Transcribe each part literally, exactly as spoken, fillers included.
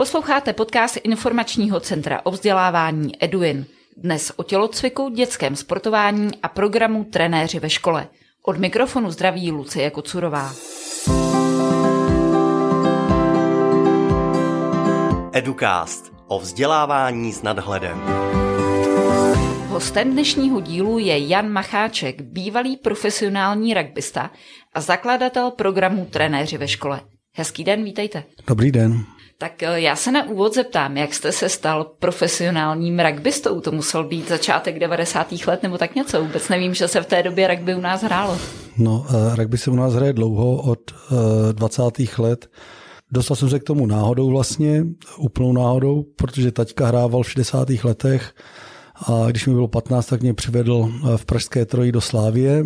Posloucháte podcast Informačního centra o vzdělávání Eduin. Dnes o tělocviku, dětském sportování a programu Trenéři ve škole. Od mikrofonu zdraví Lucie Kocurová. Educast o vzdělávání s nadhledem. Hostem dnešního dílu je Jan Macháček, bývalý profesionální rugbysta a zakladatel programu Trenéři ve škole. Hezký den, vítejte. Dobrý den. Tak já se na úvod zeptám, jak jste se stal profesionálním rugbystou? To musel být začátek devadesátých let nebo tak něco. Vůbec nevím, že se v té době rugby u nás hrálo. No, rugby se u nás hraje dlouho, od dvacátých let. Dostal jsem se k tomu náhodou vlastně, úplnou náhodou, protože taťka hrával v šedesátých letech a když mi bylo patnáct, tak mě přivedl v Pražské Troji do Slávie.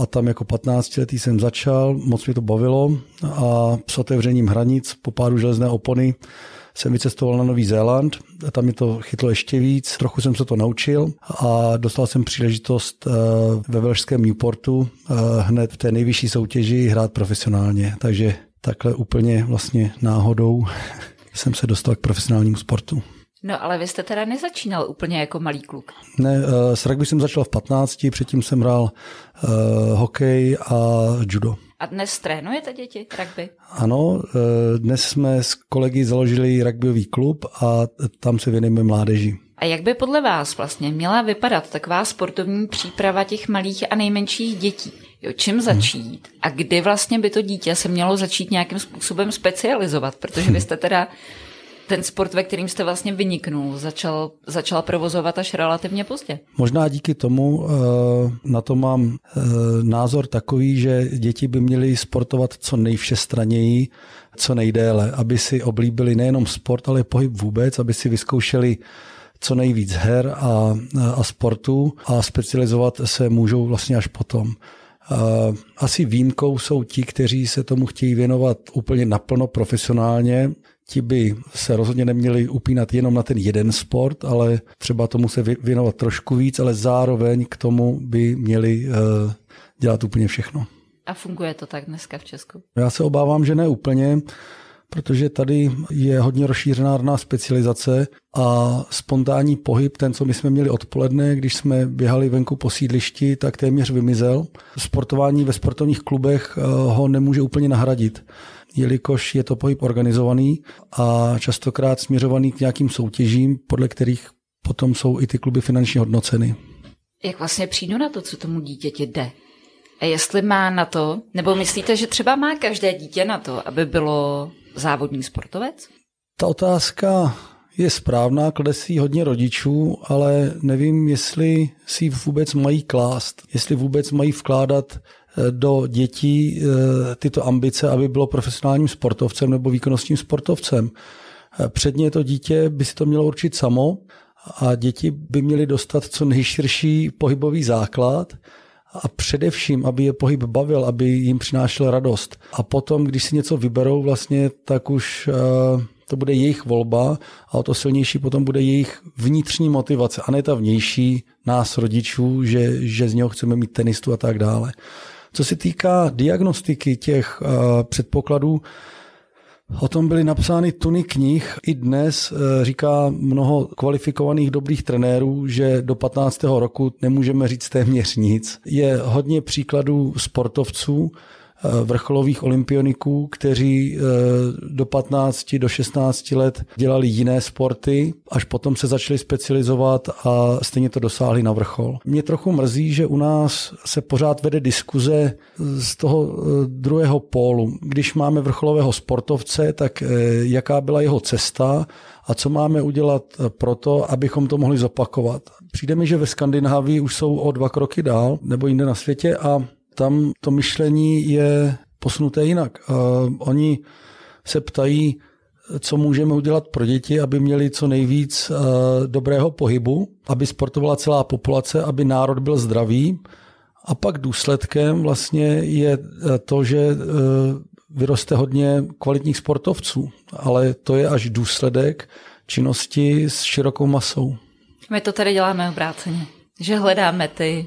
A tam jako patnáctiletý jsem začal, moc mě to bavilo a s otevřením hranic po pádu železné opony jsem vycestoval na Nový Zéland. Tam mě to chytlo ještě víc, trochu jsem se to naučil a dostal jsem příležitost ve velšském Newportu hned v té nejvyšší soutěži hrát profesionálně. Takže takhle úplně vlastně náhodou jsem se dostal k profesionálnímu sportu. No ale vy jste teda nezačínal úplně jako malý kluk. Ne, s rugby jsem začal v patnácti, předtím jsem hrál uh, hokej a judo. A dnes trénujete děti rugby? Ano, dnes jsme s kolegy založili rugbyový klub a tam se věnujeme mládeži. A jak by podle vás vlastně měla vypadat taková sportovní příprava těch malých a nejmenších dětí? Jo, čím začít? A kdy vlastně by to dítě se mělo začít nějakým způsobem specializovat? Protože vy jste teda... Ten sport, ve kterým jste vlastně vyniknul, začal, začal provozovat až relativně pozdě. Možná díky tomu na to mám názor takový, že děti by měly sportovat co nejvšestranněji, co nejdéle, aby si oblíbili nejenom sport, ale pohyb vůbec, aby si vyzkoušeli co nejvíc her a, a sportů a specializovat se můžou vlastně až potom. Asi výjimkou jsou ti, kteří se tomu chtějí věnovat úplně naplno profesionálně. Ti by se rozhodně neměli upínat jenom na ten jeden sport, ale třeba tomu se věnovat trošku víc, ale zároveň k tomu by měli dělat úplně všechno. A funguje to tak dneska v Česku? Já se obávám, že ne úplně, protože tady je hodně rozšířená specializace a spontánní pohyb, ten, co my jsme měli odpoledne, když jsme běhali venku po sídlišti, tak téměř vymizel. Sportování ve sportovních klubech ho nemůže úplně nahradit, jelikož je to pohyb organizovaný a častokrát směřovaný k nějakým soutěžím, podle kterých potom jsou i ty kluby finančně hodnoceny. Jak vlastně přijdu na to, co tomu dítěti jde? A jestli má na to, nebo myslíte, že třeba má každé dítě na to, aby bylo závodní sportovec? Ta otázka je správná, klade si hodně rodičů, ale nevím, jestli si vůbec mají klást, jestli vůbec mají vkládat do dětí tyto ambice, aby bylo profesionálním sportovcem nebo výkonnostním sportovcem. Předně to dítě by si to mělo určit samo a děti by měly dostat co nejširší pohybový základ a především, aby je pohyb bavil, aby jim přinášel radost. A potom, když si něco vyberou, vlastně, tak už to bude jejich volba a o to silnější potom bude jejich vnitřní motivace a ne ta vnější nás rodičů, že, že z něho chceme mít tenistu a tak dále. Co se týká diagnostiky těch uh, předpokladů, o tom byly napsány tuny knih. I dnes uh, říká mnoho kvalifikovaných dobrých trenérů, že do patnáctého roku nemůžeme říct téměř nic. Je hodně příkladů sportovců, vrcholových olympioniků, kteří do patnácti, do šestnácti let dělali jiné sporty, až potom se začali specializovat a stejně to dosáhli na vrchol. Mě trochu mrzí, že u nás se pořád vede diskuze z toho druhého pólu. Když máme vrcholového sportovce, tak jaká byla jeho cesta a co máme udělat proto, abychom to mohli zopakovat. Přijde mi, že ve Skandinávii už jsou o dva kroky dál, nebo jinde na světě a tam to myšlení je posunuté jinak. Uh, oni se ptají, co můžeme udělat pro děti, aby měli co nejvíc uh, dobrého pohybu, aby sportovala celá populace, aby národ byl zdravý. A pak důsledkem vlastně je to, že uh, vyroste hodně kvalitních sportovců. Ale to je až důsledek činnosti s širokou masou. My to tady děláme obráceně, že hledáme ty...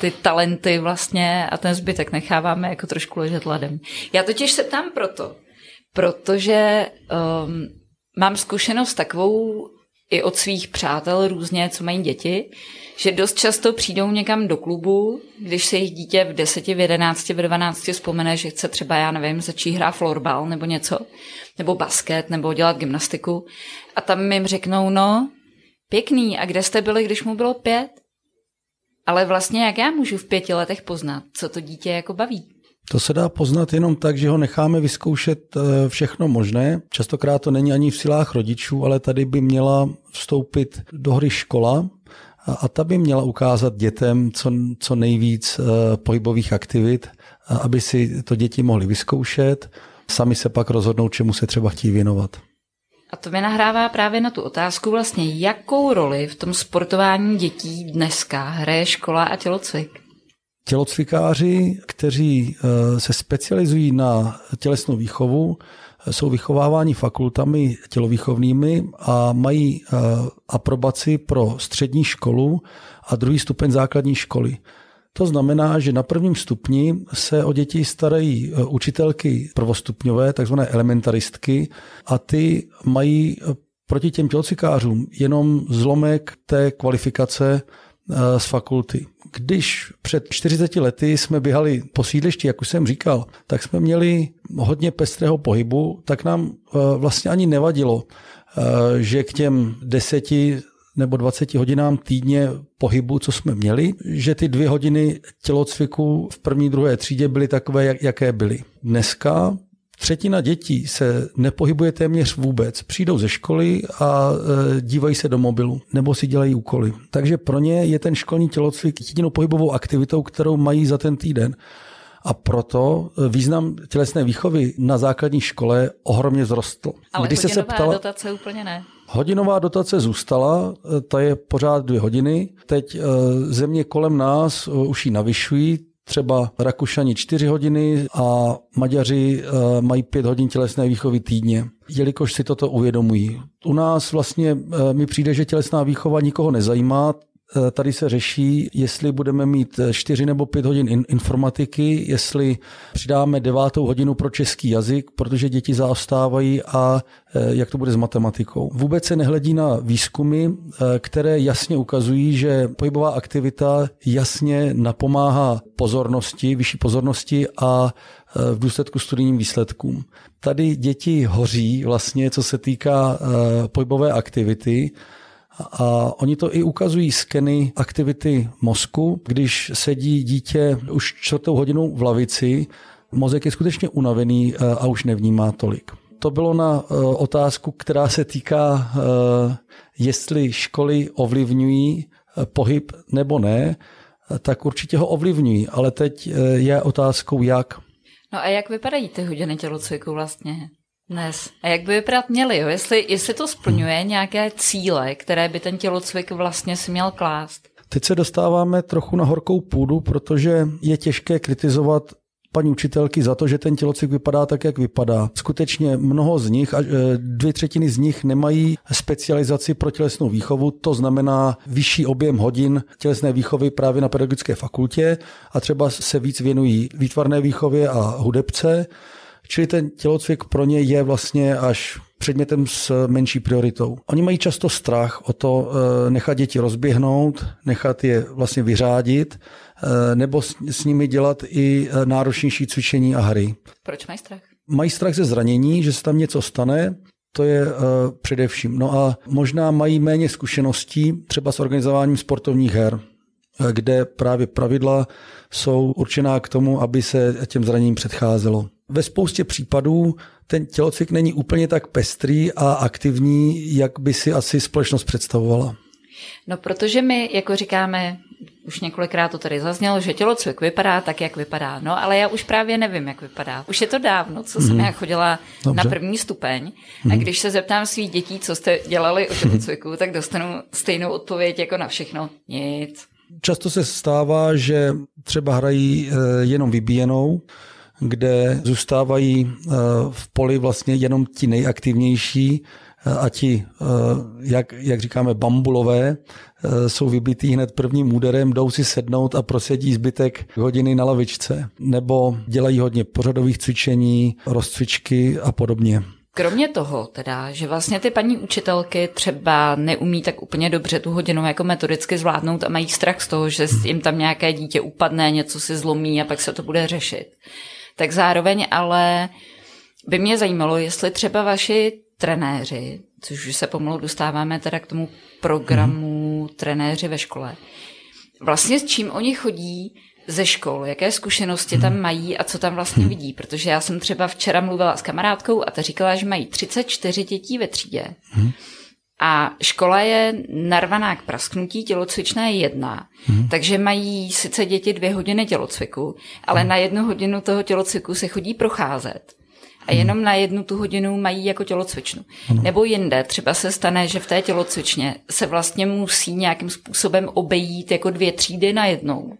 ty talenty vlastně a ten zbytek necháváme jako trošku ležet ladem. Já totiž se ptám proto, protože um, mám zkušenost takovou i od svých přátel různě, co mají děti, že dost často přijdou někam do klubu, když se jich dítě v deseti, v jedenácti, v dvanácti vzpomene, že chce třeba, já nevím, začít hrát florbal nebo něco, nebo basket, nebo dělat gymnastiku. A tam jim řeknou, no, pěkný, a kde jste byli, když mu bylo pět? Ale vlastně jak já můžu v pěti letech poznat, co to dítě jako baví? To se dá poznat jenom tak, že ho necháme vyzkoušet všechno možné. Častokrát to není ani v silách rodičů, ale tady by měla vstoupit do hry škola a ta by měla ukázat dětem co, co nejvíc pohybových aktivit, aby si to děti mohly vyzkoušet, sami se pak rozhodnou, čemu se třeba chtějí věnovat. A to mě nahrává právě na tu otázku vlastně, jakou roli v tom sportování dětí dneska hraje škola a tělocvik? Tělocvikáři, kteří se specializují na tělesnou výchovu, jsou vychováváni fakultami tělovýchovnými a mají aprobaci pro střední školu a druhý stupeň základní školy. To znamená, že na prvním stupni se o děti starají učitelky prvostupňové, takzvané elementaristky, a ty mají proti těm tělocvikářům jenom zlomek té kvalifikace z fakulty. Když před čtyřiceti lety jsme běhali po sídlišti, jak už jsem říkal, tak jsme měli hodně pestrého pohybu, tak nám vlastně ani nevadilo, že k těm deseti nebo dvaceti hodinám týdně pohybu, co jsme měli, že ty dvě hodiny tělocviku v první, druhé třídě byly takové, jaké byly. Dneska třetina dětí se nepohybuje téměř vůbec. Přijdou ze školy a dívají se do mobilu nebo si dělají úkoly. Takže pro ně je ten školní tělocvik jedinou pohybovou aktivitou, kterou mají za ten týden. A proto význam tělesné výchovy na základní škole ohromně vzrostl. Ale když hodinová se ptala, dotace úplně ne. Hodinová dotace zůstala, ta je pořád dvě hodiny. Teď země kolem nás už ji navyšují. Třeba Rakušani čtyři hodiny a Maďaři mají pět hodin tělesné výchovy týdně, jelikož si toto uvědomují. U nás vlastně mi přijde, že tělesná výchova nikoho nezajímá. Tady se řeší, jestli budeme mít čtyři nebo pět hodin informatiky, jestli přidáme devátou hodinu pro český jazyk, protože děti zaostávají a jak to bude s matematikou. Vůbec se nehledí na výzkumy, které jasně ukazují, že pohybová aktivita jasně napomáhá pozornosti, vyšší pozornosti a v důsledku studijním výsledkům. Tady děti hoří vlastně, co se týká pohybové aktivity, a oni to i ukazují skeny aktivity mozku. Když sedí dítě už čtvrtou hodinou v lavici, mozek je skutečně unavený a už nevnímá tolik. To bylo na otázku, která se týká, jestli školy ovlivňují pohyb nebo ne, tak určitě ho ovlivňují, ale teď je otázkou jak. No a jak vypadají ty hodiny tělocviku vlastně? Dnes. A jak by vypadat měli, jo? Jestli, jestli to splňuje nějaké cíle, které by ten tělocvik vlastně si měl klást? Teď se dostáváme trochu na horkou půdu, protože je těžké kritizovat paní učitelky za to, že ten tělocvik vypadá tak, jak vypadá. Skutečně mnoho z nich, až dvě třetiny z nich nemají specializaci pro tělesnou výchovu, to znamená vyšší objem hodin tělesné výchovy právě na pedagogické fakultě a třeba se víc věnují výtvarné výchově a hudebce. Čili ten tělocvik pro ně je vlastně až předmětem s menší prioritou. Oni mají často strach o to nechat děti rozběhnout, nechat je vlastně vyřádit, nebo s nimi dělat i náročnější cvičení a hry. Proč mají strach? Mají strach ze zranění, že se tam něco stane, to je především. No a možná mají méně zkušeností třeba s organizováním sportovních her, kde právě pravidla jsou určená k tomu, aby se těm zraněním předcházelo. Ve spoustě případů ten tělocvik není úplně tak pestrý a aktivní, jak by si asi společnost představovala. No, protože my, jako říkáme, už několikrát to tady zaznělo, že tělocvik vypadá tak, jak vypadá. No, ale já už právě nevím, jak vypadá. Už je to dávno, co jsem mm. já chodila Dobře. na první stupeň. Mm. A když se zeptám svých dětí, co jste dělali o tělocviku, tak dostanu stejnou odpověď jako na všechno. Nic. Často se stává, že třeba hrají jenom vybíjenou, kde zůstávají v poli vlastně jenom ti nejaktivnější a ti, jak, jak říkáme, bambulové, jsou vybitý hned prvním úderem, jdou si sednout a prosedí zbytek hodiny na lavičce. Nebo dělají hodně pořadových cvičení, rozcvičky a podobně. Kromě toho teda, že vlastně ty paní učitelky třeba neumí tak úplně dobře tu hodinu jako metodicky zvládnout a mají strach z toho, že jim tam nějaké dítě upadne, něco si zlomí a pak se to bude řešit. Tak zároveň ale by mě zajímalo, jestli třeba vaši trenéři, což už se pomalu dostáváme teda k tomu programu Trenéři ve škole, vlastně s čím oni chodí ze škol, jaké zkušenosti tam mají a co tam vlastně vidí, protože já jsem třeba včera mluvila s kamarádkou a ta říkala, že mají třicet čtyři dětí ve třídě a škola je narvaná k prasknutí, tělocvičná je jedna, takže mají sice děti dvě hodiny tělocviku, ale na jednu hodinu toho tělocviku se chodí procházet a jenom na jednu tu hodinu mají jako tělocvičnu. Ano. Nebo jinde třeba se stane, že v té tělocvičně se vlastně musí nějakým způsobem obejít jako dvě třídy najednou,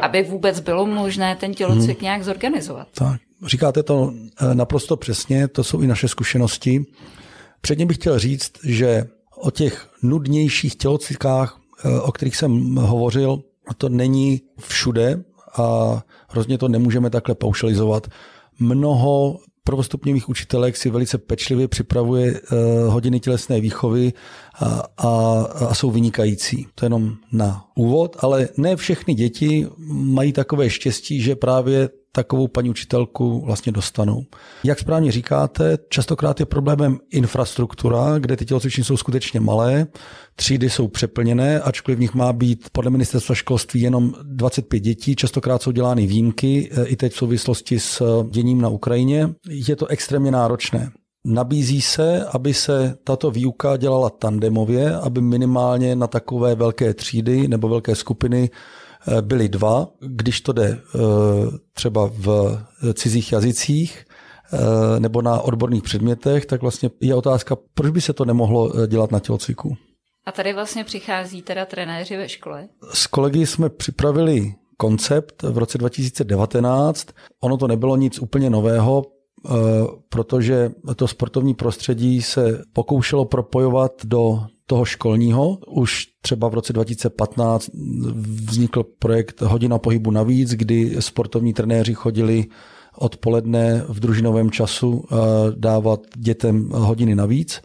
aby vůbec bylo možné ten tělocvik hmm. nějak zorganizovat. Tak, říkáte to naprosto přesně, to jsou i naše zkušenosti. Předně bych chtěl říct, že o těch nudnějších tělocvikách, o kterých jsem hovořil, to není všude a hrozně to nemůžeme takhle paušalizovat. Mnoho prvostupňových učitelek si velice pečlivě připravuje hodiny tělesné výchovy a, a, a jsou vynikající. To jenom na úvod, ale ne všechny děti mají takové štěstí, že právě takovou paní učitelku vlastně dostanou. Jak správně říkáte, častokrát je problémem infrastruktura, kde ty tělocvičny jsou skutečně malé, třídy jsou přeplněné, ačkoliv v nich má být podle ministerstva školství jenom dvacet pět dětí, častokrát jsou dělány výjimky, i teď v souvislosti s děním na Ukrajině. Je to extrémně náročné. Nabízí se, aby se tato výuka dělala tandemově, aby minimálně na takové velké třídy nebo velké skupiny byly dva, když to jde třeba v cizích jazycích nebo na odborných předmětech, tak vlastně je otázka, proč by se to nemohlo dělat na tělocviku. A tady vlastně přichází teda trenéři ve škole? S kolegy jsme připravili koncept v roce dva tisíce devatenáct. Ono to nebylo nic úplně nového, protože to sportovní prostředí se pokoušelo propojovat do toho školního. Už třeba v roce dva tisíce patnáct vznikl projekt Hodina pohybu navíc, kdy sportovní trenéři chodili odpoledne v družinovém času dávat dětem hodiny navíc.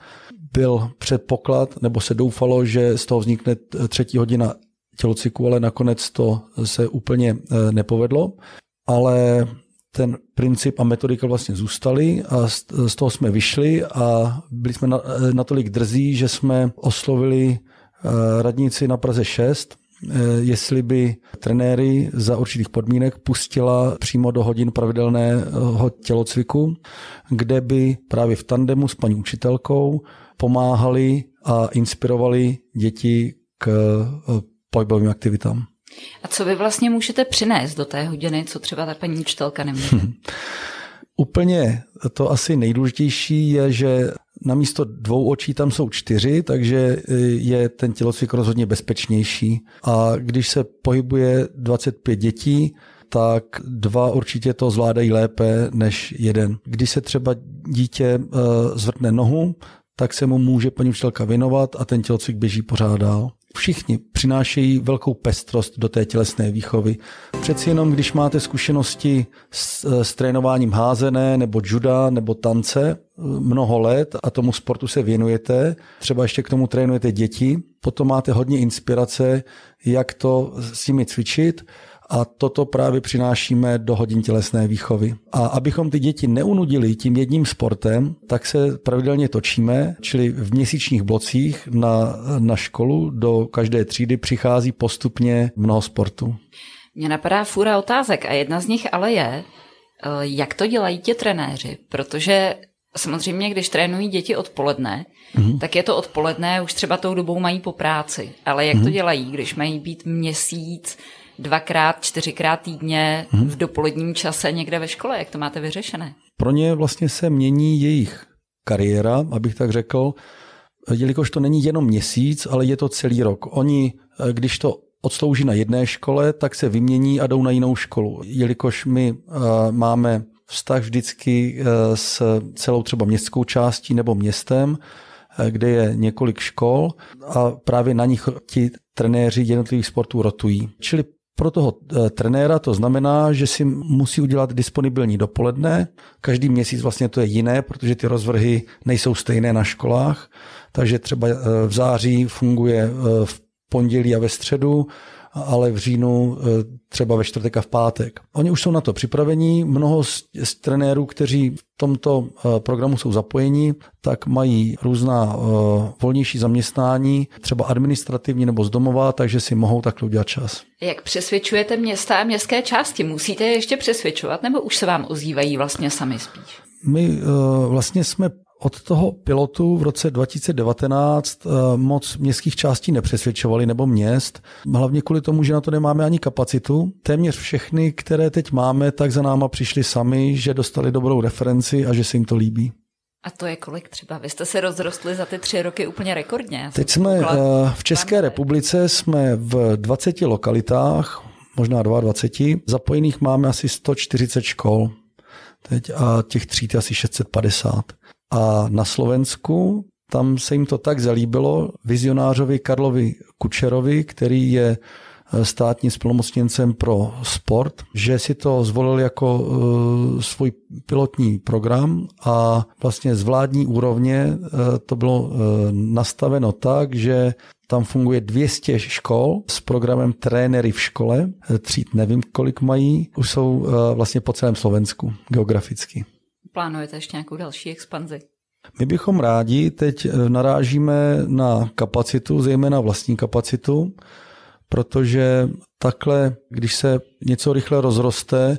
Byl předpoklad, nebo se doufalo, že z toho vznikne třetí hodina tělocviku, ale nakonec to se úplně nepovedlo. Ale ten princip a metodika vlastně zůstaly a z toho jsme vyšli a byli jsme natolik drzí, že jsme oslovili radnici na Praze šest, jestli by trenéry za určitých podmínek pustila přímo do hodin pravidelného tělocviku, kde by právě v tandemu s paní učitelkou pomáhali a inspirovali děti k pohybovým aktivitám. A co vy vlastně můžete přinést do té hodiny, co třeba ta paní učitelka nemůže? Hmm. Úplně to asi nejdůležitější je, že namísto dvou očí tam jsou čtyři, takže je ten tělocvik rozhodně bezpečnější. A když se pohybuje dvacet pět dětí, tak dva určitě to zvládají lépe než jeden. Když se třeba dítě zvrtne nohu, tak se mu může paní učitelka věnovat a ten tělocvik běží pořád dál. Všichni přinášejí velkou pestrost do té tělesné výchovy. Přeci jenom, když máte zkušenosti s, s trénováním házené nebo juda nebo tance mnoho let a tomu sportu se věnujete, třeba ještě k tomu trénujete děti, potom máte hodně inspirace, jak to s nimi cvičit a toto právě přinášíme do hodin tělesné výchovy. A abychom ty děti neunudili tím jedním sportem, tak se pravidelně točíme, čili v měsíčních blocích na, na školu do každé třídy přichází postupně mnoho sportů. Mně napadá fůra otázek a jedna z nich ale je, jak to dělají ti trenéři, protože samozřejmě, když trénují děti odpoledne, mm. tak je to odpoledne, už třeba tou dobou mají po práci, ale jak mm. to dělají, když mají být měsíc, dvakrát, čtyřikrát týdně mm. v dopoledním čase někde ve škole, jak to máte vyřešené? Pro ně vlastně se mění jejich kariéra, abych tak řekl, jelikož to není jenom měsíc, ale je to celý rok. Oni, když to odslouží na jedné škole, tak se vymění a jdou na jinou školu. Jelikož my uh, máme vztah vždycky uh, s celou třeba městskou částí nebo městem, uh, kde je několik škol a právě na nich ti trenéři jednotlivých sportů rotují. Čili pro toho trenéra to znamená, že si musí udělat disponibilní dopoledne. Každý měsíc vlastně to je jiné, protože ty rozvrhy nejsou stejné na školách. Takže třeba v září funguje v pondělí a ve středu, ale v říjnu třeba ve čtvrtek a v pátek. Oni už jsou na to připraveni. Mnoho z, z trenérů, kteří v tomto programu jsou zapojeni, tak mají různá uh, volnější zaměstnání, třeba administrativní nebo z domova, takže si mohou takhle udělat čas. Jak přesvědčujete města a městské části? Musíte je ještě přesvědčovat, nebo už se vám ozývají vlastně sami spíš? My uh, vlastně jsme od toho pilotu v roce dva tisíce devatenáct moc městských částí nepřesvědčovali nebo měst, hlavně kvůli tomu, že na to nemáme ani kapacitu. Téměř všechny, které teď máme, tak za náma přišli sami, že dostali dobrou referenci a že se jim to líbí. A to je kolik třeba? Vy jste se rozrostli za ty tři roky úplně rekordně. Teď jsme v České republice jsme v dvaceti lokalitách, možná dvacet dva, zapojených máme asi sto čtyřicet škol teď a těch tříd asi šest set padesát. A na Slovensku, tam se jim to tak zalíbilo, vizionářovi Karlovi Kučerovi, který je státním zplnomocněncem pro sport, že si to zvolil jako uh, svůj pilotní program a vlastně z vládní úrovně uh, to bylo uh, nastaveno tak, že tam funguje dvě stě škol s programem Trenéři v škole, tříd nevím, kolik mají, už jsou uh, vlastně po celém Slovensku geograficky. Plánujete ještě nějakou další expanzi? My bychom rádi, teď narážíme na kapacitu, zejména vlastní kapacitu, protože takhle, když se něco rychle rozroste,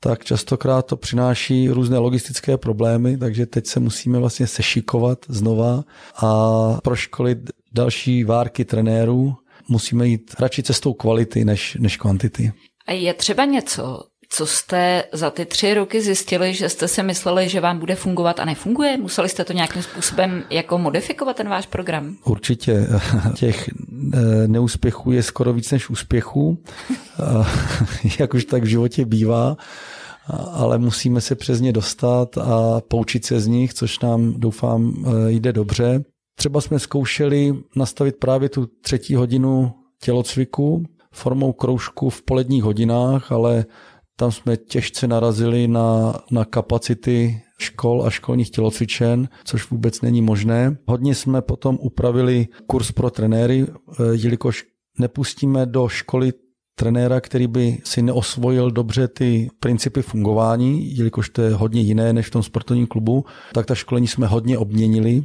tak častokrát to přináší různé logistické problémy, takže teď se musíme vlastně sešikovat znova a proškolit další várky trenérů. Musíme jít radši cestou kvality než, než kvantity. A je třeba něco, co jste za ty tři roky zjistili, že jste si mysleli, že vám bude fungovat a nefunguje? Museli jste to nějakým způsobem jako modifikovat ten váš program? Určitě. Těch neúspěchů je skoro víc než úspěchů, jak už tak v životě bývá, ale musíme se přes ně dostat a poučit se z nich, což nám, doufám, jde dobře. Třeba jsme zkoušeli nastavit právě tu třetí hodinu tělocviku formou kroužku v poledních hodinách, ale tam jsme těžce narazili na, na kapacity škol a školních tělocvičen, což vůbec není možné. Hodně jsme potom upravili kurz pro trenéry, jelikož nepustíme do školy trenéra, který by si neosvojil dobře ty principy fungování, jelikož to je hodně jiné než v tom sportovním klubu, tak ta školení jsme hodně obměnili.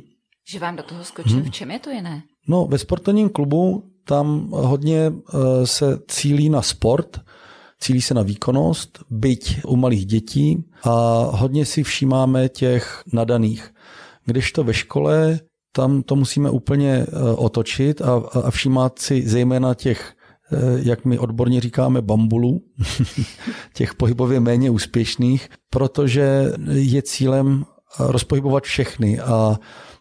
Že vám do toho skočím, hmm. V čem je to jiné? No, ve sportovním klubu tam hodně se cílí na sport, cílí se na výkonnost, byť u malých dětí a hodně si všímáme těch nadaných. Kdežto ve škole, tam to musíme úplně otočit a, a všímat si zejména těch, jak my odborně říkáme, bambulů, těch pohybově méně úspěšných, protože je cílem rozpohybovat všechny a,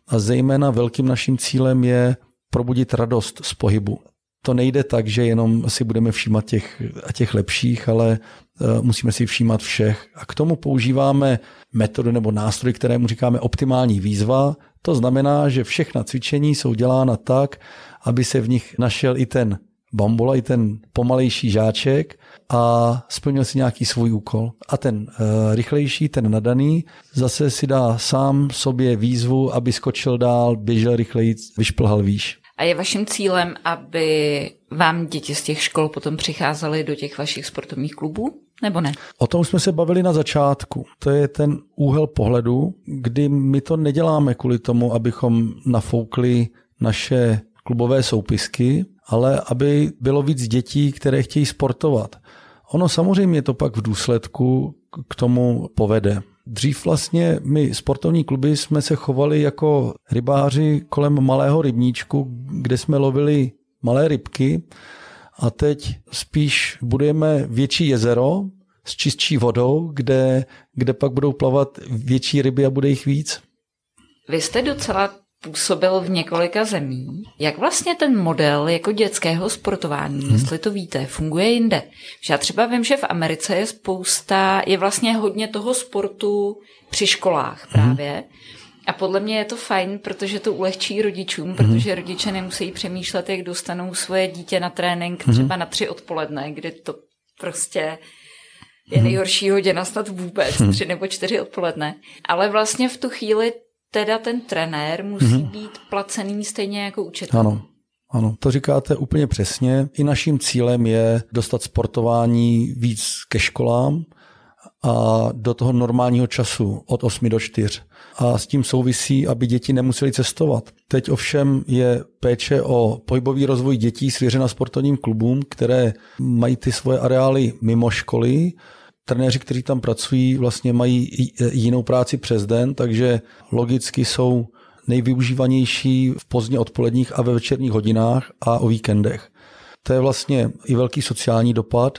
a zejména velkým naším cílem je probudit radost z pohybu. To nejde tak, že jenom si budeme všímat těch, těch lepších, ale musíme si všímat všech. A k tomu používáme metodu nebo nástroj, kterému říkáme optimální výzva. To znamená, že všechna cvičení jsou dělána tak, aby se v nich našel i ten bambula, i ten pomalejší žáček a splnil si nějaký svůj úkol. A ten e, rychlejší, ten nadaný, zase si dá sám sobě výzvu, aby skočil dál, běžel rychleji, vyšplhal výš. A je vaším cílem, aby vám děti z těch škol potom přicházely do těch vašich sportovních klubů, nebo ne? O tom jsme se bavili na začátku. To je ten úhel pohledu, kdy my to neděláme kvůli tomu, abychom nafoukli naše klubové soupisky, ale aby bylo víc dětí, které chtějí sportovat. Ono samozřejmě to pak v důsledku k tomu povede. Dřív vlastně my sportovní kluby jsme se chovali jako rybáři kolem malého rybníčku, kde jsme lovili malé rybky a teď spíš budujeme větší jezero s čistší vodou, kde, kde pak budou plavat větší ryby a bude jich víc. Vy jste docela působil v několika zemí. Jak vlastně ten model jako dětského sportování, hmm. jestli to víte, funguje jinde? Já třeba vím, že v Americe je spousta, je vlastně hodně toho sportu při školách právě. Hmm. A podle mě je to fajn, protože to ulehčí rodičům, hmm. protože rodiče nemusí přemýšlet, jak dostanou svoje dítě na trénink hmm. třeba na tři odpoledne, kdy to prostě je nejhorší hodina snad vůbec, hmm. tři nebo čtyři odpoledne. Ale vlastně v tu chvíli teda ten trenér musí hmm. být placený stejně jako učitel. Ano, ano, to říkáte úplně přesně. I naším cílem je dostat sportování víc ke školám a do toho normálního času od osmi do čtyř. A s tím souvisí, aby děti nemusely cestovat. Teď ovšem je péče o pohybový rozvoj dětí svěřena sportovním klubům, které mají ty svoje areály mimo školy. Trenéři, kteří tam pracují, vlastně mají jinou práci přes den, takže logicky jsou nejvyužívanější v pozdně odpoledních a ve večerních hodinách a o víkendech. To je vlastně i velký sociální dopad,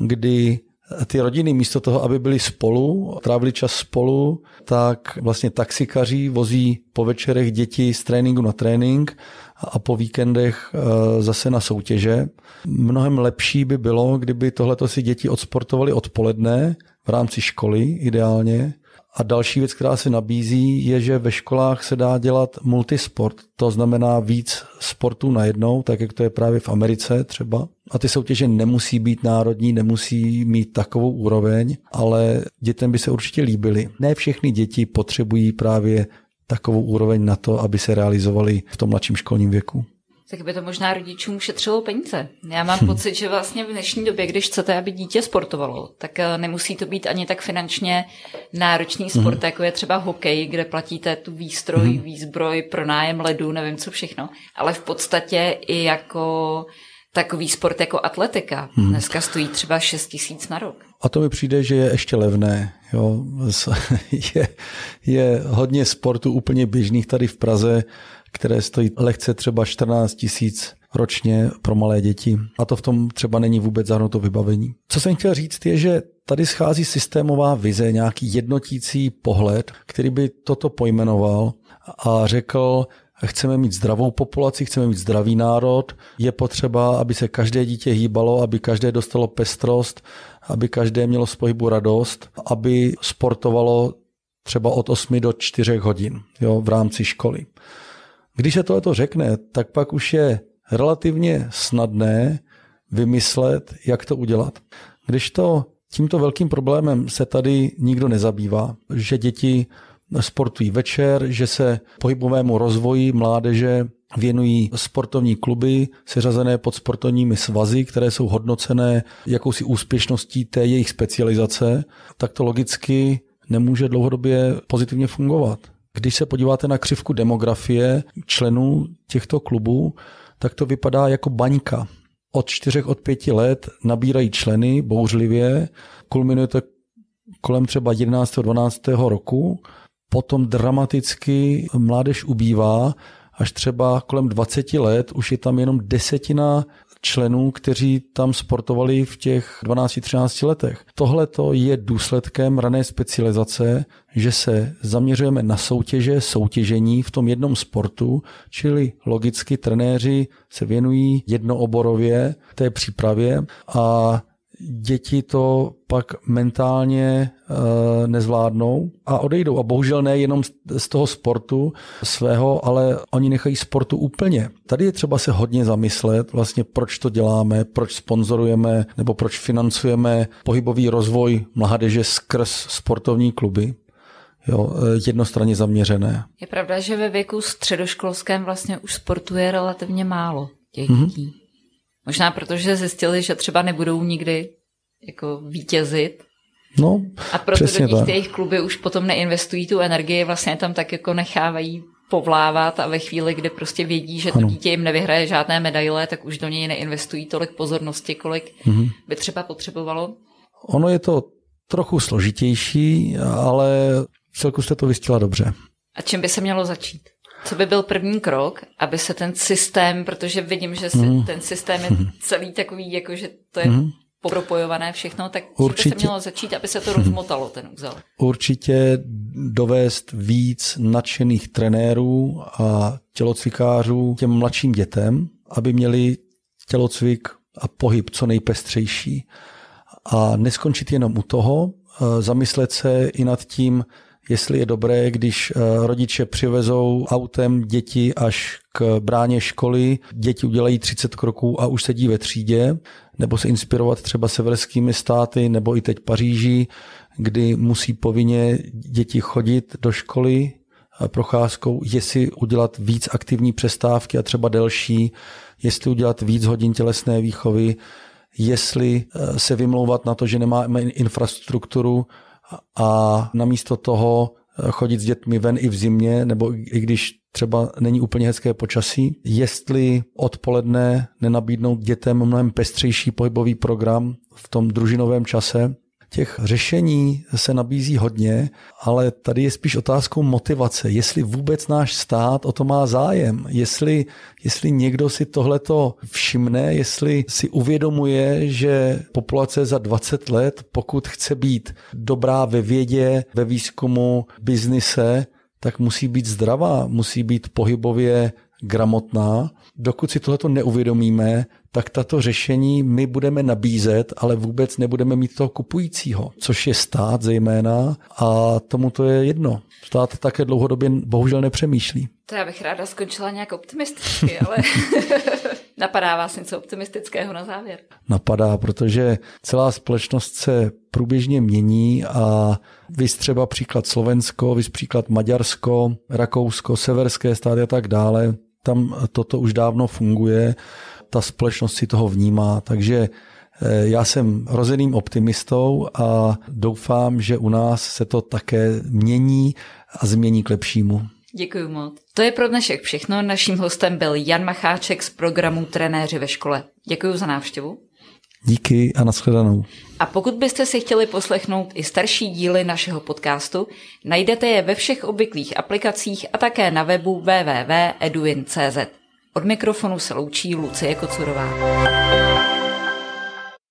kdy ty rodiny místo toho, aby byly spolu, trávili čas spolu, tak vlastně taxikaři vozí po večerech děti z tréninku na trénink a po víkendech zase na soutěže. Mnohem lepší by bylo, kdyby tohleto si děti odsportovaly odpoledne v rámci školy ideálně. A další věc, která se nabízí, je, že ve školách se dá dělat multisport. To znamená víc sportů najednou, tak jak to je právě v Americe třeba. A ty soutěže nemusí být národní, nemusí mít takovou úroveň, ale dětem by se určitě líbily. Ne všechny děti potřebují právě takovou úroveň na to, aby se realizovali v tom mladším školním věku. Tak by to možná rodičům šetřilo peníze. Já mám pocit, že vlastně v dnešní době, když chcete, aby dítě sportovalo, tak nemusí to být ani tak finančně náročný sport, mm. jako je třeba hokej, kde platíte tu výstroj, mm. výzbroj, pronájem ledu, nevím co všechno. Ale v podstatě i jako takový sport jako atletika. Mm. Dneska stojí třeba šest tisíc na rok. A to mi přijde, že je ještě levné. Jo. Je, je hodně sportů úplně běžných tady v Praze, které stojí lehce třeba čtrnáct tisíc ročně pro malé děti. A to v tom třeba není vůbec zahrnuto vybavení. Co jsem chtěl říct je, že tady schází systémová vize, nějaký jednotící pohled, který by toto pojmenoval a řekl, chceme mít zdravou populaci, chceme mít zdravý národ, je potřeba, aby se každé dítě hýbalo, aby každé dostalo pestrost, aby každé mělo z pohybu radost, aby sportovalo třeba od osmi do čtyř hodin, jo, v rámci školy. Když se tohleto řekne, tak pak už je relativně snadné vymyslet, jak to udělat. Když to tímto velkým problémem se tady nikdo nezabývá, že děti sportují večer, že se pohybovému rozvoji mládeže věnují sportovní kluby seřazené pod sportovními svazy, které jsou hodnocené jakousi úspěšností té jejich specializace, tak to logicky nemůže dlouhodobě pozitivně fungovat. Když se podíváte na křivku demografie členů těchto klubů, tak to vypadá jako baňka. Od čtyřech, od pěti let nabírají členy bouřlivě, kulminuje to kolem třeba jedenáctého dvanáctého roku, potom dramaticky mládež ubývá, až třeba kolem dvaceti let už je tam jenom desetina členů, kteří tam sportovali v těch dvanácti třinácti letech. Tohle to je důsledkem rané specializace, že se zaměřujeme na soutěže, soutěžení v tom jednom sportu, čili logicky trenéři se věnují jednooborově té přípravě a děti to pak mentálně e, nezvládnou a odejdou. A bohužel ne jenom z toho sportu svého, ale oni nechají sportu úplně. Tady je třeba se hodně zamyslet, vlastně proč to děláme, proč sponzorujeme nebo proč financujeme pohybový rozvoj mládeže skrz sportovní kluby. Jo, jednostranně zaměřené. Je pravda, že ve věku středoškolském vlastně už sportuje relativně málo těch mm-hmm. dětí. Možná protože zjistili, že třeba nebudou nikdy jako vítězit. No, a proto do nich těch kluby už potom neinvestují tu energii, vlastně tam tak jako nechávají povlávat a ve chvíli, kdy prostě vědí, že to ano. dítě jim nevyhraje žádné medaile, tak už do něj neinvestují tolik pozornosti, kolik mm-hmm. by třeba potřebovalo. Ono je to trochu složitější, ale celku jste to vystihla dobře. A čím by se mělo začít? Co by byl první krok, aby se ten systém, protože vidím, že se, mm. ten systém je celý takový, jako že to je mm. propojované všechno, tak určitě se mělo začít, aby se to rozmotalo, ten uzel. Určitě dovést víc nadšených trenérů a tělocvikářů těm mladším dětem, aby měli tělocvik a pohyb co nejpestřejší. A neskončit jenom u toho, zamyslet se i nad tím, jestli je dobré, když rodiče přivezou autem děti až k bráně školy, děti udělají třicet kroků a už sedí ve třídě, nebo se inspirovat třeba severskými státy, nebo i teď Paříží, kdy musí povinně děti chodit do školy procházkou, jestli udělat víc aktivní přestávky a třeba delší, jestli udělat víc hodin tělesné výchovy, jestli se vymlouvat na to, že nemáme infrastrukturu, a namísto toho chodit s dětmi ven i v zimě, nebo i když třeba není úplně hezké počasí, jestli odpoledne nenabídnout dětem mnohem pestřejší pohybový program v tom družinovém čase. Těch řešení se nabízí hodně, ale tady je spíš otázkou motivace, jestli vůbec náš stát o to má zájem, jestli, jestli někdo si tohleto všimne, jestli si uvědomuje, že populace za dvacet let, pokud chce být dobrá ve vědě, ve výzkumu, biznise, tak musí být zdravá, musí být pohybově gramotná. Dokud si tohleto neuvědomíme, tak tato řešení my budeme nabízet, ale vůbec nebudeme mít toho kupujícího, což je stát zejména a tomu to je jedno. Stát také dlouhodobě bohužel nepřemýšlí. To já bych ráda skončila nějak optimisticky, ale napadá vás něco optimistického na závěr? Napadá, protože celá společnost se průběžně mění a vys třeba příklad Slovensko, vys příklad Maďarsko, Rakousko, severské státy a tak dále, tam toto už dávno funguje, ta společnost si toho vnímá, takže já jsem rozeným optimistou a doufám, že u nás se to také mění a změní k lepšímu. Děkuji moc. To je pro dnešek všechno. Naším hostem byl Jan Macháček z programu Trenéři ve škole. Děkuji za návštěvu. Díky a nashledanou. A pokud byste si chtěli poslechnout i starší díly našeho podcastu, najdete je ve všech obvyklých aplikacích a také na webu w w w tečka eduin tečka cz. Od mikrofonu se loučí Lucie Kocurová.